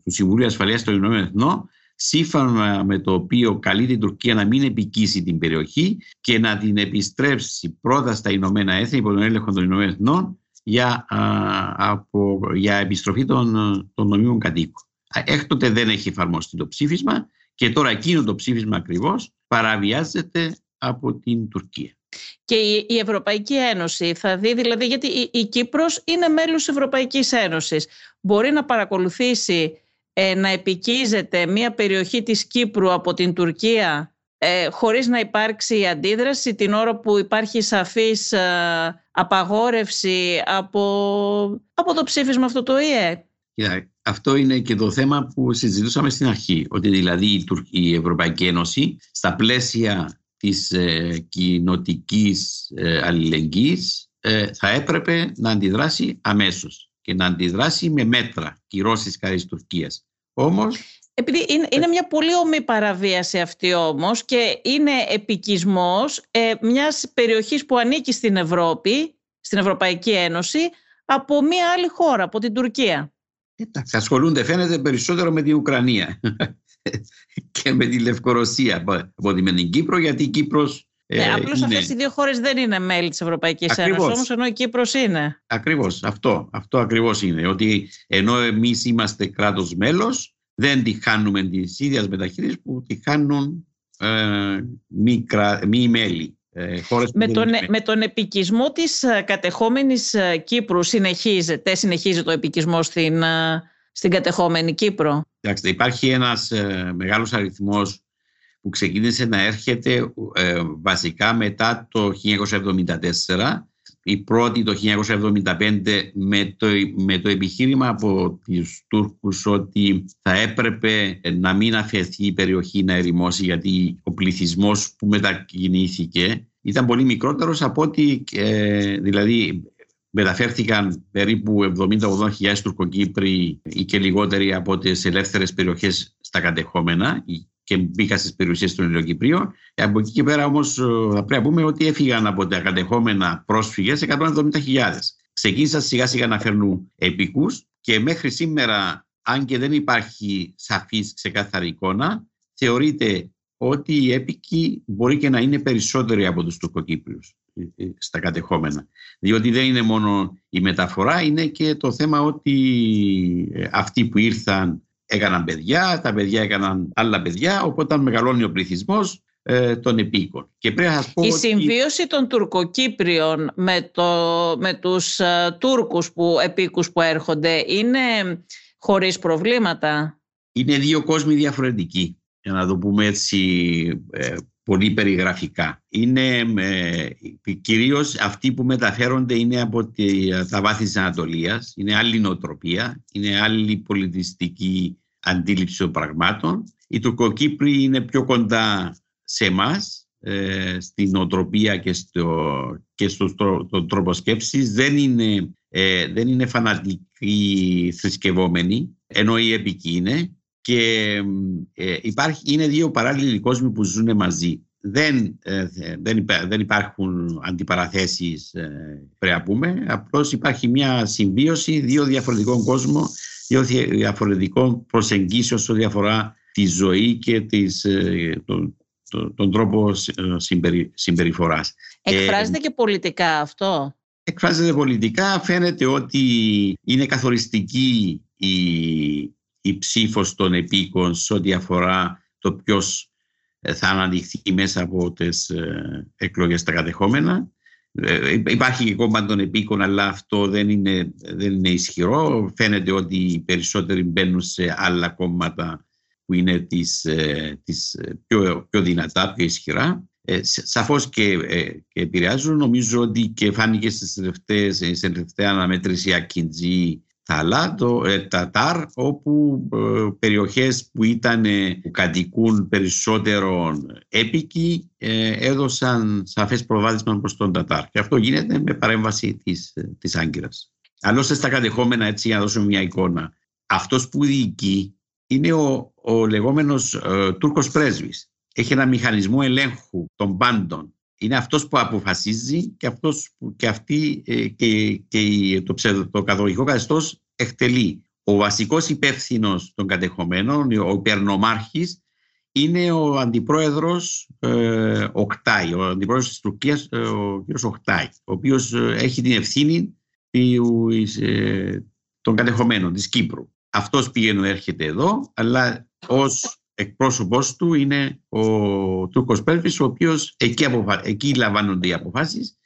του Συμβουλίου Ασφαλείας των Ηνωμένων Εθνών, σύμφωνα με το οποίο καλεί την Τουρκία να μην επικίσει την περιοχή και να την επιστρέψει πρώτα στα Ηνωμένα Έθνη, υπό τον έλεγχο των Ηνωμένων Εθνών, για επιστροφή των νομίμων κατοίκων. Έκτοτε δεν έχει εφαρμοστεί το ψήφισμα και τώρα εκείνο το ψήφισμα ακριβώς παραβιάζεται από την Τουρκία. Και η Ευρωπαϊκή Ένωση θα δει, δηλαδή, γιατί η Κύπρος είναι μέλος της Ευρωπαϊκής Ένωσης. Μπορεί να παρακολουθήσει να επικίζεται μια περιοχή της Κύπρου από την Τουρκία χωρίς να υπάρξει αντίδραση, την ώρα που υπάρχει σαφής απαγόρευση από το ψήφισμα αυτό το ΟΗΕ? Αυτό είναι και το θέμα που συζητούσαμε στην αρχή, ότι δηλαδή η Ευρωπαϊκή Ένωση στα πλαίσια της κοινοτικής αλληλεγγύης θα έπρεπε να αντιδράσει αμέσως και να αντιδράσει με μέτρα κυρώσεις κατά της Τουρκίας. Όμως, επειδή είναι μια πολύ ομή παραβίαση αυτή όμως και είναι επικισμός μιας περιοχής που ανήκει στην Ευρώπη, στην Ευρωπαϊκή Ένωση, από μια άλλη χώρα, από την Τουρκία. Εντάξει, ασχολούνται φαίνεται περισσότερο με την Ουκρανία και με τη Λευκορωσία από ότι με την Κύπρο, γιατί η Κύπρος απλώς είναι... αυτές οι δύο χώρες δεν είναι μέλη της Ευρωπαϊκής Ένωσης, όμως ενώ η Κύπρος είναι. Ακριβώς, αυτό ακριβώς είναι, ότι ενώ εμείς είμαστε κράτος μέλος, δεν τη χάνουμε της ίδιας μεταχείρισης που τη χάνουν μη μέλη. Με τον επικισμό της κατεχόμενης Κύπρου συνεχίζει το επικισμό στην κατεχόμενη Κύπρο? Κοιτάξτε, υπάρχει ένας μεγάλος αριθμός που ξεκίνησε να έρχεται βασικά μετά το 1974, η πρώτη το 1975 με το επιχείρημα από τους Τούρκους ότι θα έπρεπε να μην αφαιθεί η περιοχή να ερημώσει, γιατί ο πληθυσμός που μετακινήθηκε ήταν πολύ μικρότερος από ότι δηλαδή μεταφέρθηκαν περίπου 70-80.000 Τουρκοκύπροι ή και λιγότεροι από τις ελεύθερες περιοχές στα κατεχόμενα και μπήκα στις περιουσίες των Ελληνοκυπρίων. Από εκεί και πέρα όμως θα πρέπει να πούμε ότι έφυγαν από τα κατεχόμενα πρόσφυγες 170.000. Ξεκίνησαν σιγά σιγά να φέρνουν επίκους και μέχρι σήμερα, αν και δεν υπάρχει σαφής ξεκάθαρη εικόνα, θεωρείται ότι οι έπικοι μπορεί και να είναι περισσότεροι από τους Τουρκοκύπριους στα κατεχόμενα. Διότι δεν είναι μόνο η μεταφορά, είναι και το θέμα ότι αυτοί που ήρθαν έκαναν παιδιά, τα παιδιά έκαναν άλλα παιδιά, οπότε μεγαλώνει ο πληθυσμός των επίκων. Και πρέπει να σας πω ότι συμβίωση των Τουρκοκύπριων με τους Τούρκους επίκους που έρχονται είναι χωρίς προβλήματα. Είναι δύο κόσμοι διαφορετικοί, για να το πούμε έτσι πολύ περιγραφικά. Είναι κυρίως αυτοί που μεταφέρονται είναι από τα βάθη της Ανατολίας, είναι άλλη νοοτροπία, είναι άλλη πολιτιστική αντίληψη των πραγμάτων. Οι Τουρκοκύπροι είναι πιο κοντά σε εμάς, στην νοοτροπία και στον τρόπο σκέψης. Δεν είναι φανατικοί θρησκευόμενοι. ενώ οι επικοί είναι. Και είναι δύο παράλληλοι κόσμοι που ζουν μαζί. Δεν υπάρχουν αντιπαραθέσεις, πρέπει να πούμε. Απλώς υπάρχει μια συμβίωση δύο διαφορετικών κόσμων, δύο διαφορετικών προσεγγίσεων στο διαφορά τη ζωή και τον τρόπο συμπεριφοράς. Εκφράζεται και πολιτικά αυτό. Εκφράζεται πολιτικά. Φαίνεται ότι είναι καθοριστική η ψήφος των επίκων σε ό,τι αφορά το ποιος θα αναδειχθεί μέσα από τις εκλογές τα κατεχόμενα. Υπάρχει και κόμμα των επίκων, αλλά αυτό δεν είναι ισχυρό. Φαίνεται ότι οι περισσότεροι μπαίνουν σε άλλα κόμματα που είναι τις πιο δυνατά, πιο ισχυρά. Σαφώς και επηρεάζουν. Νομίζω ότι και φάνηκε στην τελευταία αναμέτρηση Ακιντζή Ταταρ, όπου περιοχές που κατοικούν περισσότερων έπικοι έδωσαν σαφές προβάδισμα προς τον Ταταρ. Και αυτό γίνεται με παρέμβαση της Άγκυρας. Άλλωστε στα κατεχόμενα, έτσι για να δώσουμε μια εικόνα, αυτός που διοικεί είναι ο λεγόμενος Τούρκος πρέσβης. Έχει ένα μηχανισμό ελέγχου των πάντων. Είναι αυτός που αποφασίζει και, το καθολικό καθεστώς εκτελεί. Ο βασικός υπεύθυνος των κατεχομένων, ο υπερνομάρχης, είναι ο αντιπρόεδρος Οκτάι, ο αντιπρόεδρος της Τουρκίας, ο κ. Οκτάι, ο οποίος έχει την ευθύνη των κατεχομένων της Κύπρου. Αυτός πηγαίνει, έρχεται εδώ, αλλά ως εκπρόσωπος του είναι ο Τούρκος πρέσβης, ο οποίος εκεί λαμβάνονται οι αποφάσεις,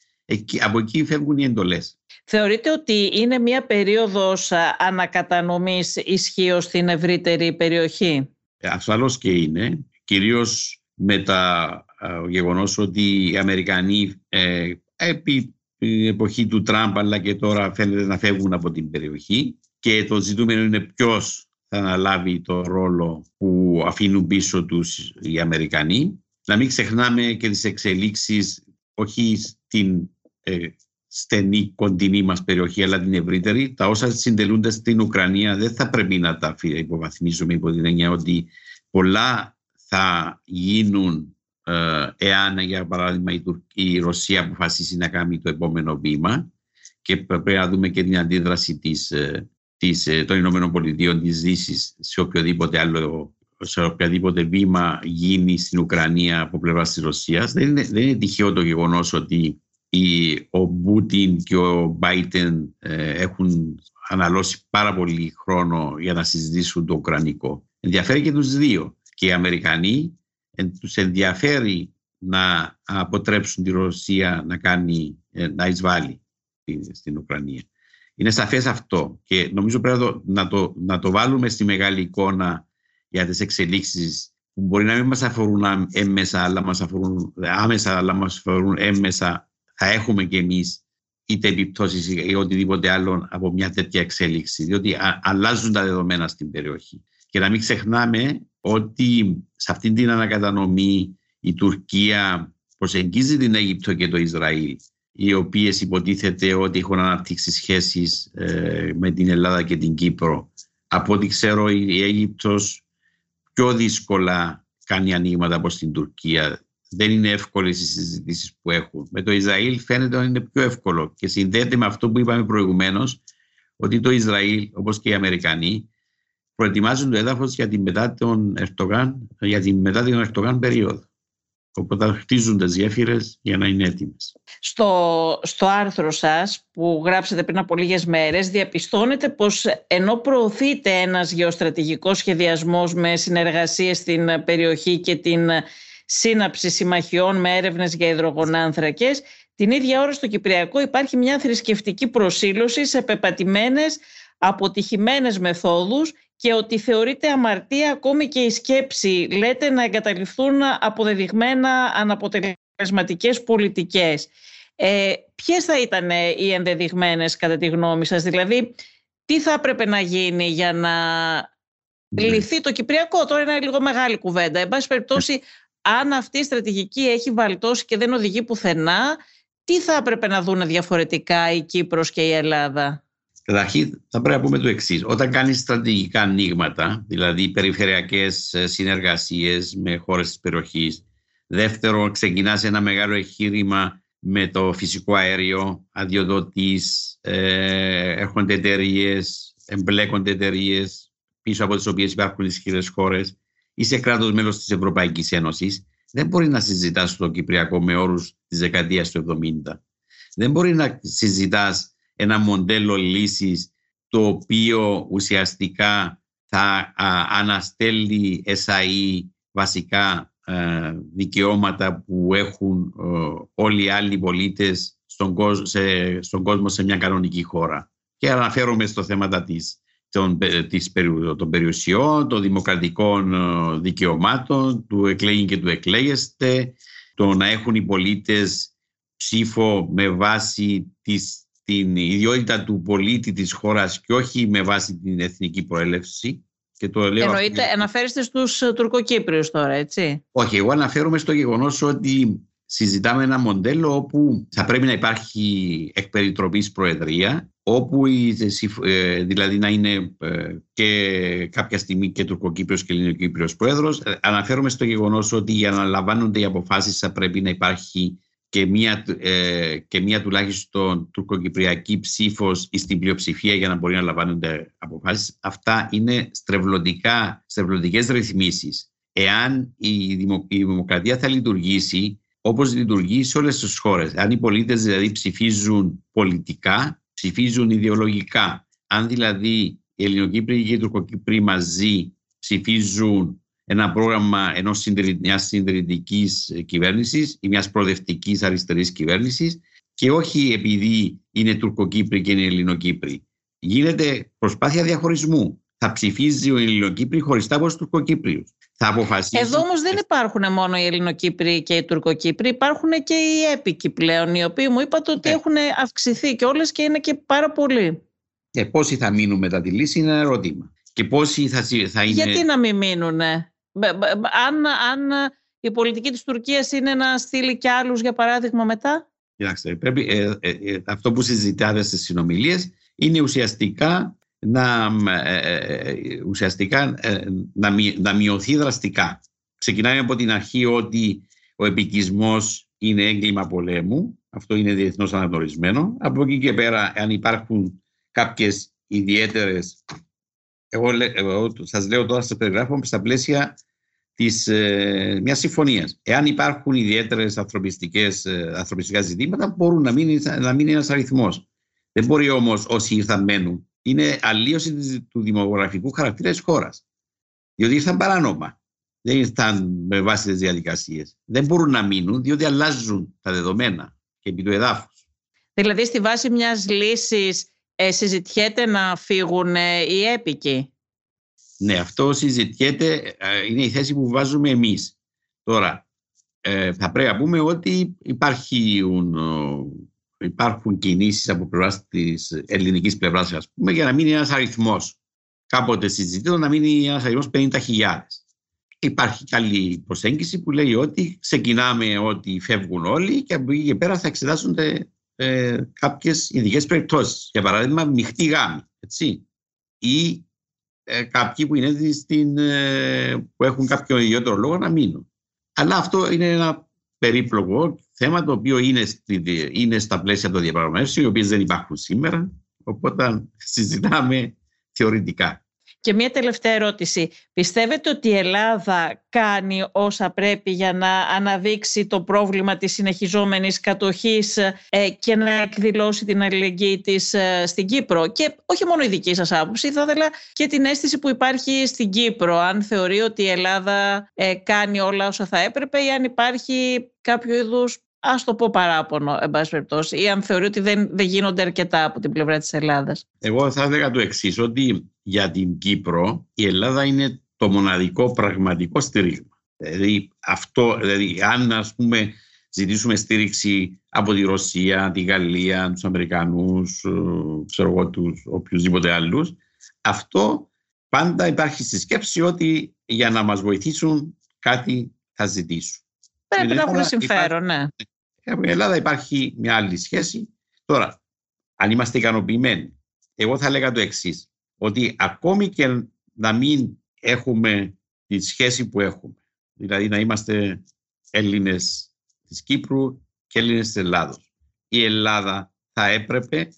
από εκεί φεύγουν οι εντολές. Θεωρείτε ότι είναι μια περίοδος ανακατανομής ισχύως στην ευρύτερη περιοχή? Ασφαλώς και είναι, κυρίως με το γεγονός ότι οι Αμερικανοί επί την εποχή του Τραμπ, αλλά και τώρα, φαίνεται να φεύγουν από την περιοχή, και το ζητούμενο είναι ποιος θα αναλάβει το ρόλο που αφήνουν πίσω τους οι Αμερικανοί. Να μην ξεχνάμε και τις εξελίξεις, όχι στην στενή κοντινή μας περιοχή, αλλά την ευρύτερη. Τα όσα συντελούνται στην Ουκρανία δεν θα πρέπει να τα υποβαθμίζουμε υπό την έννοια ότι πολλά θα γίνουν εάν, για παράδειγμα, η Ρωσία αποφασίσει να κάνει το επόμενο βήμα, και πρέπει να δούμε και την αντίδραση των Ηνωμένων Πολιτείων της Δύσης σε οποιαδήποτε βήμα γίνει στην Ουκρανία από πλευράς της Ρωσίας. Δεν είναι τυχαίο το γεγονός ότι ο Πούτιν και ο Μπάιντεν έχουν αναλώσει πάρα πολύ χρόνο για να συζητήσουν το ουκρανικό. Ενδιαφέρει και τους δύο. Και οι Αμερικανοί τους ενδιαφέρει να αποτρέψουν τη Ρωσία να εισβάλλει στην Ουκρανία. Είναι σαφές αυτό, και νομίζω πρέπει να το βάλουμε στη μεγάλη εικόνα για τις εξελίξεις που μπορεί να μην μας αφορούν έμμεσα, αλλά μας αφορούν έμμεσα. Θα έχουμε κι εμείς είτε επιπτώσεις ή οτιδήποτε άλλο από μια τέτοια εξέλιξη, διότι αλλάζουν τα δεδομένα στην περιοχή. Και να μην ξεχνάμε ότι σε αυτή την ανακατανομή η Τουρκία προσεγγίζει την Αίγυπτο και το Ισραήλ, οι οποίες υποτίθεται ότι έχουν αναπτύξει σχέσεις με την Ελλάδα και την Κύπρο. Από ό,τι ξέρω, η Αίγυπτος πιο δύσκολα κάνει ανοίγματα προς την Τουρκία. Δεν είναι εύκολες οι συζητήσεις που έχουν. Με το Ισραήλ φαίνεται ότι είναι πιο εύκολο, και συνδέεται με αυτό που είπαμε προηγουμένως, ότι το Ισραήλ, όπως και οι Αμερικανοί, προετοιμάζουν το έδαφος για την μετά τον Ερντογάν περίοδο. Οπότε χτίζουν τις γέφυρες για να είναι έτοιμες. Στο άρθρο σας που γράψατε πριν από λίγες μέρες, διαπιστώνετε πως ενώ προωθείται ένας γεωστρατηγικός σχεδιασμός με συνεργασίες στην περιοχή και την σύναψη συμμαχιών με έρευνες για υδρογονάνθρακες, την ίδια ώρα στο Κυπριακό υπάρχει μια θρησκευτική προσήλωση σε πεπατημένες, αποτυχημένες μεθόδους, και ότι θεωρείται αμαρτία ακόμη και η σκέψη, λέτε, να εγκαταλειφθούν αποδεδειγμένα αναποτελεσματικές πολιτικές. Ποιες θα ήταν οι ενδεδειγμένες κατά τη γνώμη σας? Δηλαδή, τι θα έπρεπε να γίνει για να λυθεί το Κυπριακό? Τώρα είναι λίγο μεγάλη κουβέντα. Εν πάση περιπτώσει, αν αυτή η στρατηγική έχει βαλτώσει και δεν οδηγεί πουθενά, τι θα έπρεπε να δουν διαφορετικά η Κύπρος και η Ελλάδα? Καταρχήν θα πρέπει να πούμε το εξής. Όταν κάνεις στρατηγικά ανοίγματα, δηλαδή περιφερειακές συνεργασίες με χώρες της περιοχής, δεύτερον ξεκινάς ένα μεγάλο εγχείρημα με το φυσικό αέριο, αδειοδοτείς, έρχονται εταιρείες, εμπλέκονται εταιρείες πίσω από τις οποίες υπάρχουν ισχυρές χώρες, είσαι κράτος μέλος της Ευρωπαϊκής Ένωσης. Δεν μπορεί να συζητάς στο Κυπριακό με όρους της δεκαετίας του 70. Δεν μπορεί να συζητάς ένα μοντέλο λύσης το οποίο ουσιαστικά θα αναστέλει εσαΐ βασικά δικαιώματα που έχουν όλοι οι άλλοι πολίτες στον κόσμο σε μια κανονική χώρα. Και αναφέρομαι στο θέματα των περιουσιών, των δημοκρατικών δικαιωμάτων, του εκλέγει και του εκλέγεστε, το να έχουν οι πολίτες ψήφο με βάση την ιδιότητα του πολίτη της χώρας και όχι με βάση την εθνική προέλευση. Και το λέω εννοείται, αναφέρεστε στους Τουρκοκύπριους τώρα, έτσι. Όχι, εγώ αναφέρομαι στο γεγονός ότι συζητάμε ένα μοντέλο όπου θα πρέπει να υπάρχει εκ περιτροπής προεδρία, όπου δηλαδή να είναι και κάποια στιγμή και Τουρκοκύπριος και Ελληνοκύπριος πρόεδρος. Αναφέρομαι στο γεγονός ότι για να λαμβάνονται οι αποφάσεις θα πρέπει να υπάρχει και μία τουλάχιστον τουρκοκυπριακή ψήφος στην πλειοψηφία για να μπορεί να λαμβάνονται αποφάσεις. Αυτά είναι στρεβλωτικές ρυθμίσεις. Εάν η δημοκρατία θα λειτουργήσει όπως λειτουργεί σε όλες τις χώρες, αν οι πολίτες δηλαδή ψηφίζουν πολιτικά, ψηφίζουν ιδεολογικά, αν δηλαδή οι Ελληνοκύπροι και οι Τουρκοκύπροι μαζί ψηφίζουν ένα πρόγραμμα μιας συντηρητικής κυβέρνησης ή μιας προοδευτικής αριστερής κυβέρνησης και όχι επειδή είναι Τουρκοκύπροι και είναι Ελληνοκύπροι. Γίνεται προσπάθεια διαχωρισμού. Θα ψηφίζει ο Ελληνοκύπριος χωριστά από τους Τουρκοκύπριους. Θα αποφασίσει... Εδώ όμως δεν υπάρχουν μόνο οι Ελληνοκύπροι και οι Τουρκοκύπροι, υπάρχουν και οι έπικοι πλέον, οι οποίοι μου είπατε ότι έχουν αυξηθεί και όλες και είναι και πάρα πολλοί. Πόσοι θα μείνουν μετά τη λύση είναι ένα ερώτημα. Και πόσοι θα είναι... Γιατί να μην μείνουνε. Αν η πολιτική της Τουρκίας είναι να στείλει κι άλλους, για παράδειγμα, μετά. Κοιτάξτε, πρέπει, αυτό που συζητάτε στις συνομιλίες είναι ουσιαστικά να μειωθεί δραστικά. Ξεκινάει από την αρχή ότι ο επικισμός είναι έγκλημα πολέμου. Αυτό είναι διεθνώς αναγνωρισμένο. Από εκεί και πέρα, αν υπάρχουν κάποιες ιδιαίτερες... Εγώ σας λέω τώρα, σας περιγράφω στα πλαίσια της μιας συμφωνίας. Εάν υπάρχουν ιδιαίτερες ανθρωπιστικά ζητήματα, μπορούν να μείνει ένας αριθμός. Δεν μπορεί όμως όσοι ήρθαν μένουν. Είναι αλλίωση του δημογραφικού χαρακτήρα της χώρας. Διότι ήρθαν παράνομα. Δεν ήρθαν με βάση τις διαδικασίες. Δεν μπορούν να μείνουν, διότι αλλάζουν τα δεδομένα και επί του εδάφους. Δηλαδή, στη βάση μιας λύσης, συζητιέται να φύγουν οι έπικοι. Ναι, αυτό συζητιέται, είναι η θέση που βάζουμε εμείς. Τώρα, θα πρέπει να πούμε ότι υπάρχουν κινήσεις από πλευράς της ελληνικής πλευράς, ας πούμε, για να μείνει ένας αριθμός. Κάποτε συζητήτω να μείνει ένας αριθμός 50.000. Υπάρχει καλή προσέγγιση που λέει ότι ξεκινάμε ότι φεύγουν όλοι και από εκεί και πέρα θα εξετάσονται κάποιες ειδικές περιπτώσεις. Για παράδειγμα, μειχτή γάμη, έτσι. Ή κάποιοι που, είναι που έχουν κάποιο ιδιαίτερο λόγο να μείνουν. Αλλά αυτό είναι ένα περίπλοκο θέμα το οποίο είναι στα πλαίσια των διαπραγματεύσεων, οι οποίες δεν υπάρχουν σήμερα. Οπότε συζητάμε θεωρητικά. Και μια τελευταία ερώτηση. Πιστεύετε ότι η Ελλάδα κάνει όσα πρέπει για να αναδείξει το πρόβλημα της συνεχιζόμενης κατοχής και να εκδηλώσει την αλληλεγγύη της στην Κύπρο? Και όχι μόνο η δική σας άποψη, θα ήθελα και την αίσθηση που υπάρχει στην Κύπρο. Αν θεωρεί ότι η Ελλάδα κάνει όλα όσα θα έπρεπε ή αν υπάρχει κάποιο είδους, ας το πω, παράπονο, εν πάση περιπτώσει, ή αν θεωρεί ότι δεν γίνονται αρκετά από την πλευρά της Ελλάδας. Εγώ θα έλεγα το εξής, ότι για την Κύπρο η Ελλάδα είναι το μοναδικό πραγματικό στήριγμα. Δηλαδή, αν, ας πούμε, ζητήσουμε στήριξη από τη Ρωσία, τη Γαλλία, τους Αμερικανούς, τους οποιουσδήποτε άλλους, αυτό πάντα υπάρχει στη σκέψη ότι για να μας βοηθήσουν κάτι θα ζητήσουν. Πρέπει να έχουν συμφέρον, ναι. Στην Ελλάδα υπάρχει μια άλλη σχέση. Τώρα, αν είμαστε ικανοποιημένοι, Εγώ θα έλεγα το εξής, ότι ακόμη και να μην έχουμε τη σχέση που έχουμε, δηλαδή να είμαστε Έλληνες της Κύπρου και Έλληνες της Ελλάδος, η Ελλάδα θα έπρεπε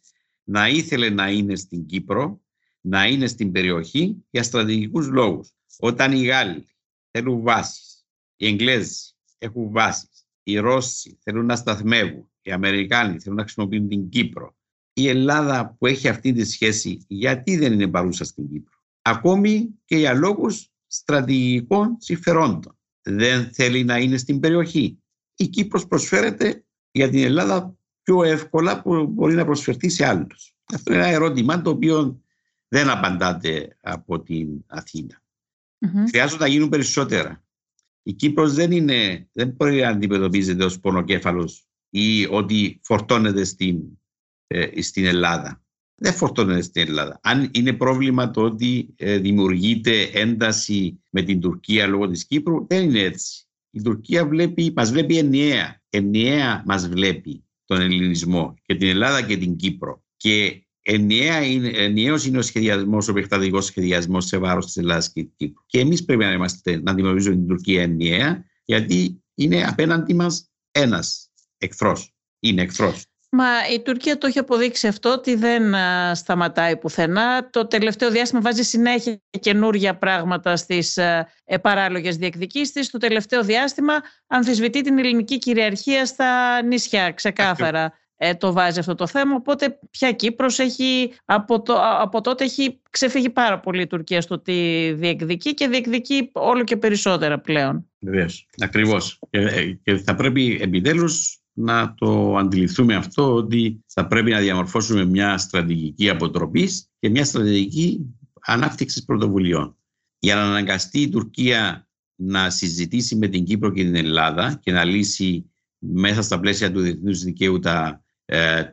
να ήθελε να είναι στην Κύπρο, να είναι στην περιοχή για στρατηγικούς λόγους. Όταν οι Γάλλοι θέλουν βάσεις, οι Εγγλέζοι έχουν βάσεις, οι Ρώσοι θέλουν να σταθμεύουν, οι Αμερικάνοι θέλουν να χρησιμοποιούν την Κύπρο. Η Ελλάδα που έχει αυτή τη σχέση, γιατί δεν είναι παρούσα στην Κύπρο? Ακόμη και για λόγους στρατηγικών συμφερόντων. Δεν θέλει να είναι στην περιοχή. Η Κύπρος προσφέρεται για την Ελλάδα πιο εύκολα που μπορεί να προσφερθεί σε άλλους. Αυτό είναι ένα ερώτημα το οποίο δεν απαντάται από την Αθήνα. Χρειάζονται να γίνουν περισσότερα. Η Κύπρος δεν μπορεί να αντιμετωπίζεται ως πονοκέφαλος ή ότι φορτώνεται στην Ελλάδα. Δεν φορτώνεται στην Ελλάδα. Αν είναι πρόβλημα το ότι δημιουργείται ένταση με την Τουρκία λόγω της Κύπρου, δεν είναι έτσι. Η Τουρκία μας βλέπει ενιαία. Ενιαία μας βλέπει τον ελληνισμό και την Ελλάδα και την Κύπρο. Και ενιαίος είναι ο σχεδιασμός, ο επεκτατικός σχεδιασμός σε βάρος της Ελλάδας και της Κύπρου. Και εμείς πρέπει να αντιμετωπίζουμε την Τουρκία ενιαία, γιατί είναι απέναντι μας ένας εχθρός. Είναι εχθρός. Μα η Τουρκία το έχει αποδείξει αυτό, ότι δεν σταματάει πουθενά. Το τελευταίο διάστημα βάζει συνέχεια καινούργια πράγματα στις παράλογες διεκδικήσεις της. Το τελευταίο διάστημα αμφισβητεί την ελληνική κυριαρχία στα νησιά. Ξεκάθαρα το βάζει αυτό το θέμα. Οπότε πια Κύπρος έχει, από τότε έχει ξεφύγει πάρα πολύ η Τουρκία στο τι διεκδικεί και διεκδικεί όλο και περισσότερα πλέον. Βεβαίως, ακριβώς. Και θα πρέπει επιτέλους να το αντιληφθούμε αυτό, ότι θα πρέπει να διαμορφώσουμε μια στρατηγική αποτροπής και μια στρατηγική ανάπτυξης πρωτοβουλειών. Για να αναγκαστεί η Τουρκία να συζητήσει με την Κύπρο και την Ελλάδα και να λύσει μέσα στα πλαίσια του διεθνούς δικαίου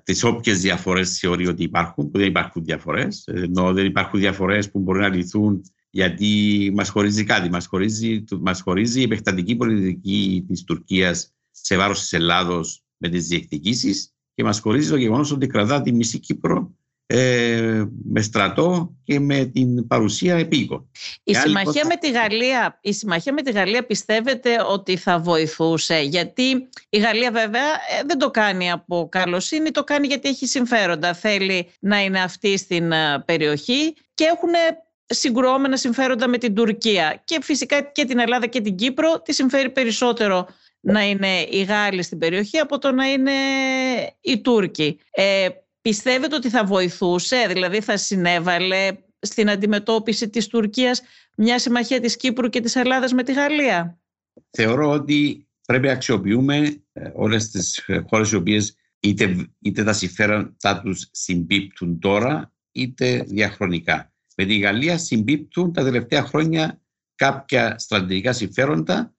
τις όποιες διαφορές θεωρεί ότι υπάρχουν, που δεν υπάρχουν διαφορές, ενώ δεν υπάρχουν διαφορές που μπορεί να λυθούν γιατί μας χωρίζει κάτι, μας χωρίζει η επεκτατική πολιτική της Τουρκίας σε βάρος της Ελλάδος με τις διεκδικήσεις και μας χωρίζει το γεγονός ότι κρατά τη μισή Κύπρο με στρατό και με την παρουσία επίκων. Η συμμαχία με τη Γαλλία πιστεύετε ότι θα βοηθούσε? Γιατί η Γαλλία βέβαια δεν το κάνει από καλοσύνη, το κάνει γιατί έχει συμφέροντα. Θέλει να είναι αυτή στην περιοχή και έχουν συγκρουόμενα συμφέροντα με την Τουρκία. Και φυσικά και την Ελλάδα και την Κύπρο τη συμφέρει περισσότερο να είναι οι Γάλλοι στην περιοχή από το να είναι οι Τούρκοι. Πιστεύετε ότι θα βοηθούσε, δηλαδή θα συνέβαλε στην αντιμετώπιση της Τουρκίας μια συμμαχία της Κύπρου και της Ελλάδας με τη Γαλλία? Θεωρώ ότι πρέπει να αξιοποιούμε όλες τις χώρες οι οποίες είτε τα συμφέροντά τους συμπίπτουν τώρα είτε διαχρονικά. Με τη Γαλλία συμπίπτουν τα τελευταία χρόνια κάποια στρατηγικά συμφέροντα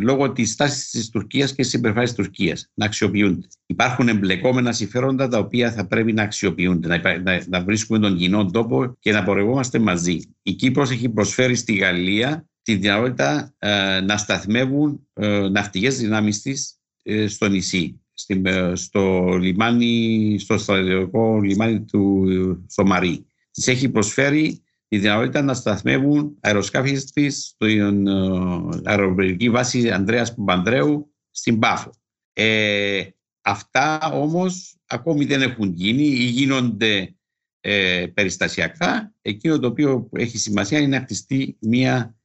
λόγω της τάσης της Τουρκίας και της συμπεριφέρειας της Τουρκίας να αξιοποιούνται. Υπάρχουν εμπλεκόμενα συμφέροντα τα οποία θα πρέπει να αξιοποιούνται, να βρίσκουμε τον κοινό τόπο και να πορευόμαστε μαζί. Η Κύπρος έχει προσφέρει στη Γαλλία τη δυνατότητα να σταθμεύουν ναυτικές δυνάμεις της στο νησί, στο στρατιωτικό λιμάνι του Σομαρί. Της έχει προσφέρει τη δυνατότητα να σταθμεύουν αεροσκάφη της στην αεροπορική βάση Ανδρέας Παπανδρέου στην Πάφο. Αυτά όμως ακόμη δεν έχουν γίνει ή γίνονται περιστασιακά. Εκείνο το οποίο έχει σημασία είναι να χτιστεί μια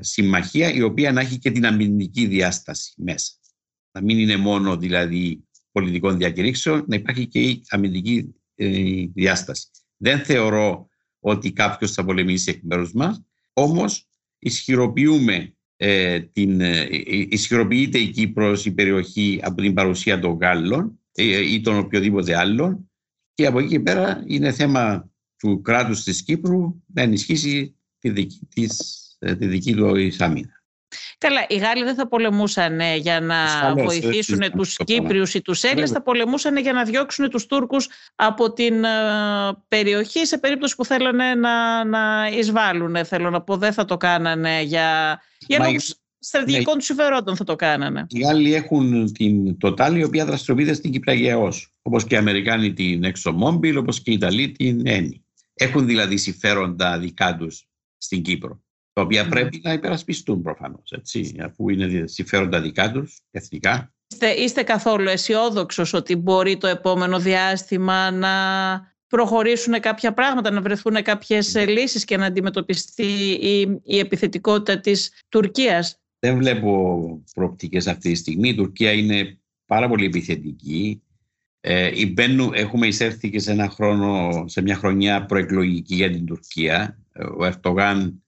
συμμαχία η οποία να έχει και την αμυντική διάσταση μέσα. Να μην είναι μόνο δηλαδή πολιτικών διακηρύξεων, να υπάρχει και η αμυντική διάσταση. Δεν θεωρώ ότι κάποιος θα πολεμήσει εκ μέρους μας, όμως ισχυροποιείται η Κύπρος, η περιοχή, από την παρουσία των Γάλλων ή των οποιοδήποτε άλλων, και από εκεί και πέρα είναι θέμα του κράτους της Κύπρου να ενισχύσει τη δική του άμυνα. Καλά, οι Γάλλοι δεν θα πολεμούσαν για να βοηθήσουν τους Κύπριους ή τους Έλληνες, θα πολεμούσαν για να διώξουν τους Τούρκους από την περιοχή σε περίπτωση που θέλανε να εισβάλλουν. Θέλω να πω, δεν θα το κάνανε για λόγους στρατηγικών του συμφερόντων, θα το κάνανε. Οι Γάλλοι έχουν την Total, η οποία δραστηριοποιείται στην Κυπριακή ΑΟΖ. όπως και οι Αμερικάνοι την ExxonMobil, όπως και οι Ιταλοί την Eni. Έχουν δηλαδή συμφέροντα δικά τους στην Κύπρο, τα οποία πρέπει να υπερασπιστούν προφανώς, έτσι, αφού είναι συμφέροντα δικά τους, εθνικά. Είστε καθόλου αισιόδοξος ότι μπορεί το επόμενο διάστημα να προχωρήσουν κάποια πράγματα, να βρεθούν κάποιες λύσεις και να αντιμετωπιστεί η επιθετικότητα της Τουρκίας? Δεν βλέπω προοπτικές αυτή τη στιγμή. Η Τουρκία είναι πάρα πολύ επιθετική. Έχουμε εισέλθει και σε μια χρονιά προεκλογική για την Τουρκία. Ο Ερντογάν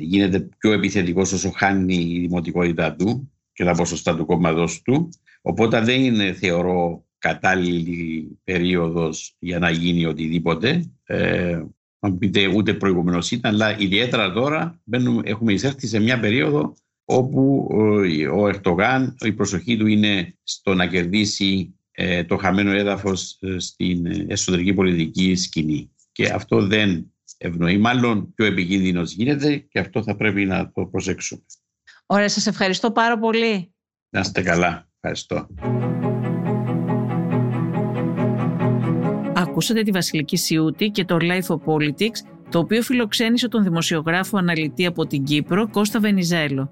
γίνεται πιο επιθετικός όσο χάνει η δημοτικότητα του και τα ποσοστά του κόμματος του. Οπότε δεν είναι, θεωρώ, κατάλληλη περίοδος για να γίνει οτιδήποτε. Αν πείτε, ούτε προηγουμένως ήταν, αλλά ιδιαίτερα τώρα έχουμε εισέλθει σε μια περίοδο όπου ο Ερντογάν, η προσοχή του είναι στο να κερδίσει το χαμένο έδαφος στην εσωτερική πολιτική σκηνή. Και αυτό δεν ευνοεί, μάλλον πιο επικίνδυνος γίνεται, και αυτό θα πρέπει να το προσέξουμε. Ωραία, σας ευχαριστώ πάρα πολύ. Να είστε καλά. Ευχαριστώ. Ακούσατε τη Βασιλική Σιούτη και το Life of Politics, το οποίο φιλοξένησε τον δημοσιογράφο αναλυτή από την Κύπρο, Κώστα Βενιζέλο.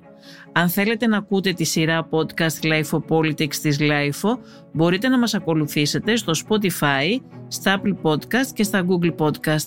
Αν θέλετε να ακούτε τη σειρά podcast Life of Politics της Life of, μπορείτε να μας ακολουθήσετε στο Spotify, στα Apple Podcast και στα Google Podcast.